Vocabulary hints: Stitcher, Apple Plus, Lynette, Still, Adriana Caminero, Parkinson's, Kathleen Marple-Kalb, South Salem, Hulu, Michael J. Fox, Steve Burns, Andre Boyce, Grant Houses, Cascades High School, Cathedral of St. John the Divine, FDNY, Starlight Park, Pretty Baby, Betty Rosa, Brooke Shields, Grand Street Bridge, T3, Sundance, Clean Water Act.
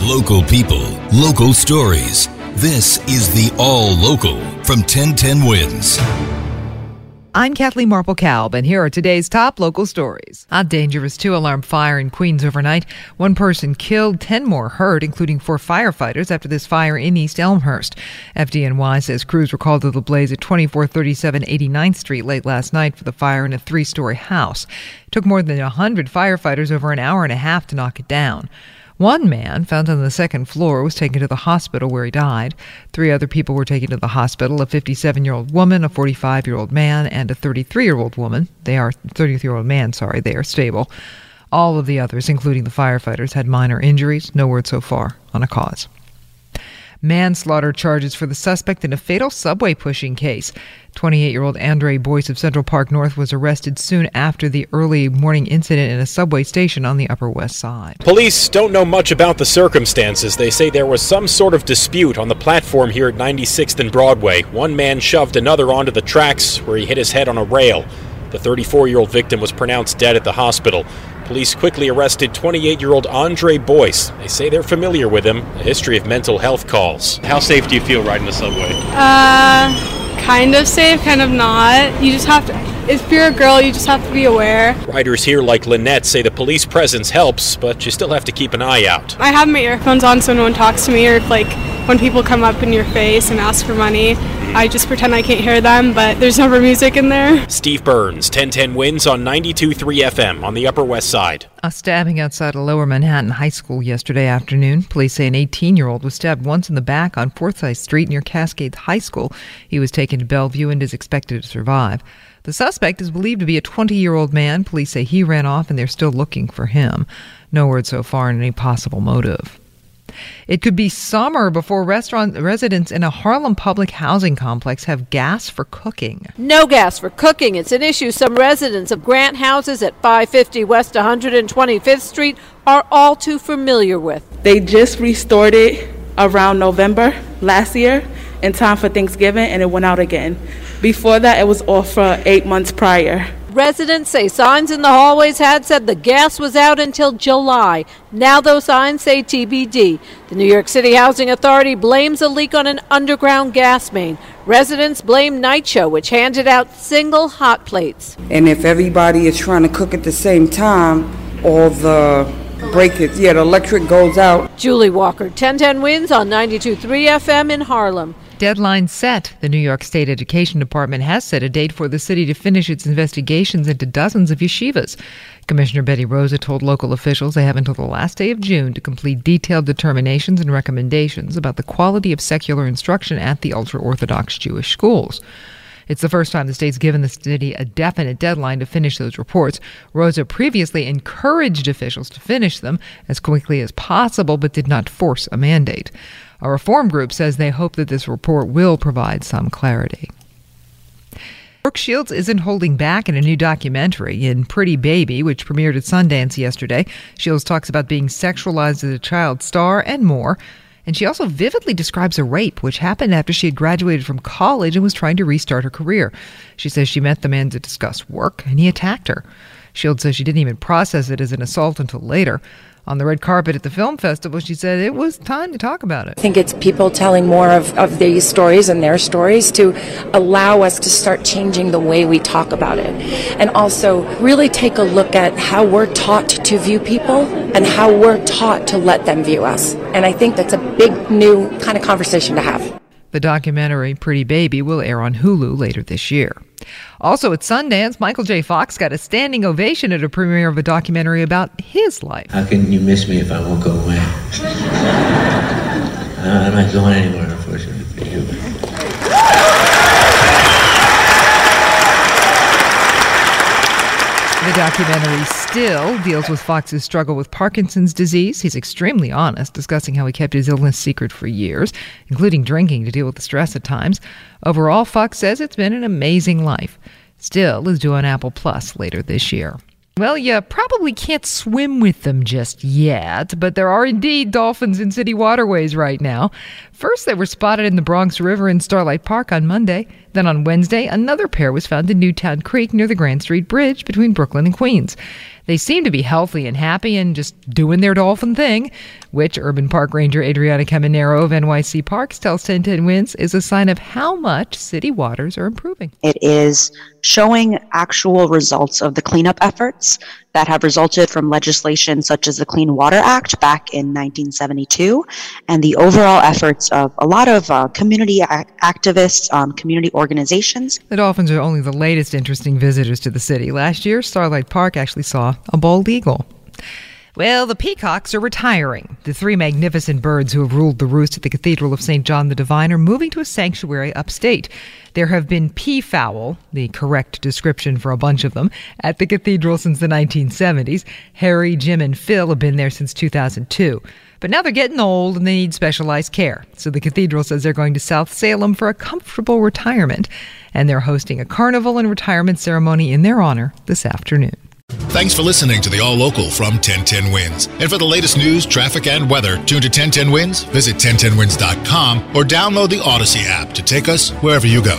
Local people, local stories. This is the All Local from 1010 Wins. I'm Kathleen Marple-Kalb, and here are today's top local stories. A dangerous two-alarm fire in Queens overnight. One person killed, 10 more hurt, including 4 firefighters, after this fire in East Elmhurst. FDNY says crews were called to the blaze at 2437 89th Street late last night for the fire in a 3-story house. It took more than 100 firefighters over an hour and a half to knock it down. One man, found on the second floor, was taken to the hospital where he died. 3 other people were taken to the hospital: a 57-year-old woman, a 45-year-old man, and a 33-year-old woman. 33-year-old man, sorry, they are stable. All of the others, including the firefighters, had minor injuries. No word so far on a cause. Manslaughter charges for the suspect in a fatal subway pushing case. 28-year-old Andre Boyce of Central Park North was arrested soon after the early morning incident in a subway station on the Upper West Side. Police don't know much about the circumstances. They say there was some sort of dispute on the platform here at 96th and Broadway. One man shoved another onto the tracks, where he hit his head on a rail. The 34-year-old victim was pronounced dead at the hospital. Police quickly arrested 28-year-old Andre Boyce. They say they're familiar with him, a history of mental health calls. How safe do you feel riding the subway? Kind of safe, kind of not. You just have to, if you're a girl, you just have to be aware. Riders here like Lynette say the police presence helps, but you still have to keep an eye out. I have my earphones on so no one talks to me, or if, like, when people come up in your face and ask for money, I just pretend I can't hear them, but there's never music in there. Steve Burns, 1010 Wins on 92.3 FM on the Upper West Side. A stabbing outside a Lower Manhattan high school yesterday afternoon. Police say an 18-year-old was stabbed once in the back on Forsyth Street near Cascades High School. He was taken to Bellevue and is expected to survive. The suspect is believed to be a 20-year-old man. Police say he ran off and they're still looking for him. No word so far on any possible motive. It could be summer before restaurant residents in a Harlem public housing complex have gas for cooking. No gas for cooking. It's an issue some residents of Grant Houses at 550 West 125th Street are all too familiar with. They just restored it around November last year in time for Thanksgiving, and it went out again. Before that, it was off for 8 months prior. Residents say signs in the hallways had said the gas was out until July. Now those signs say TBD. The New York City Housing Authority blames a leak on an underground gas main. Residents blame Night Show, which handed out single hot plates. And if everybody is trying to cook at the same time, all the breakage, the electric goes out. Julie Walker, 1010 Winds on 92.3 FM in Harlem. Deadline set. The New York State Education Department has set a date for the city to finish its investigations into dozens of yeshivas. Commissioner Betty Rosa told local officials they have until the last day of June to complete detailed determinations and recommendations about the quality of secular instruction at the ultra-Orthodox Jewish schools. It's the first time the state's given the city a definite deadline to finish those reports. Rosa previously encouraged officials to finish them as quickly as possible, but did not force a mandate. A reform group says they hope that this report will provide some clarity. Brooke Shields isn't holding back in a new documentary in Pretty Baby, which premiered at Sundance yesterday. Shields talks about being sexualized as a child star and more. And she also vividly describes a rape, which happened after she had graduated from college and was trying to restart her career. She says she met the man to discuss work, and he attacked her. Shields says she didn't even process it as an assault until later. On the red carpet at the film festival, she said it was time to talk about it. I think it's people telling more of these stories and their stories to allow us to start changing the way we talk about it. And also really take a look at how we're taught to view people and how we're taught to let them view us. And I think that's a big new kind of conversation to have. The documentary Pretty Baby will air on Hulu later this year. Also at Sundance, Michael J. Fox got a standing ovation at a premiere of a documentary about his life. How can you miss me if I won't go away? I'm not going anywhere, unfortunately, for you. The documentary Still deals with Fox's struggle with Parkinson's disease. He's extremely honest, discussing how he kept his illness secret for years, including drinking to deal with the stress at times. Overall, Fox says it's been an amazing life. Still is due on Apple Plus later this year. Well, you probably can't swim with them just yet, but there are indeed dolphins in city waterways right now. First, they were spotted in the Bronx River in Starlight Park on Monday. Then on Wednesday, another pair was found in Newtown Creek near the Grand Street Bridge between Brooklyn and Queens. They seem to be healthy and happy and just doing their dolphin thing, which urban park ranger Adriana Caminero of NYC Parks tells 1010 Winds is a sign of how much city waters are improving. It is showing actual results of the cleanup efforts that have resulted from legislation such as the Clean Water Act back in 1972 and the overall efforts of a lot of community activists, community organizations. The dolphins are only the latest interesting visitors to the city. Last year, Starlight Park actually saw a bald eagle. Well, the peacocks are retiring. The three magnificent birds who have ruled the roost at the Cathedral of St. John the Divine are moving to a sanctuary upstate. There have been peafowl, the correct description for a bunch of them, at the cathedral since the 1970s. Harry, Jim, and Phil have been there since 2002. But now they're getting old and they need specialized care. So the cathedral says they're going to South Salem for a comfortable retirement. And they're hosting a carnival and retirement ceremony in their honor this afternoon. Thanks for listening to the All Local from 1010 Winds. And for the latest news, traffic, and weather, tune to 1010 Winds, visit 1010winds.com, or download the Odyssey app to take us wherever you go.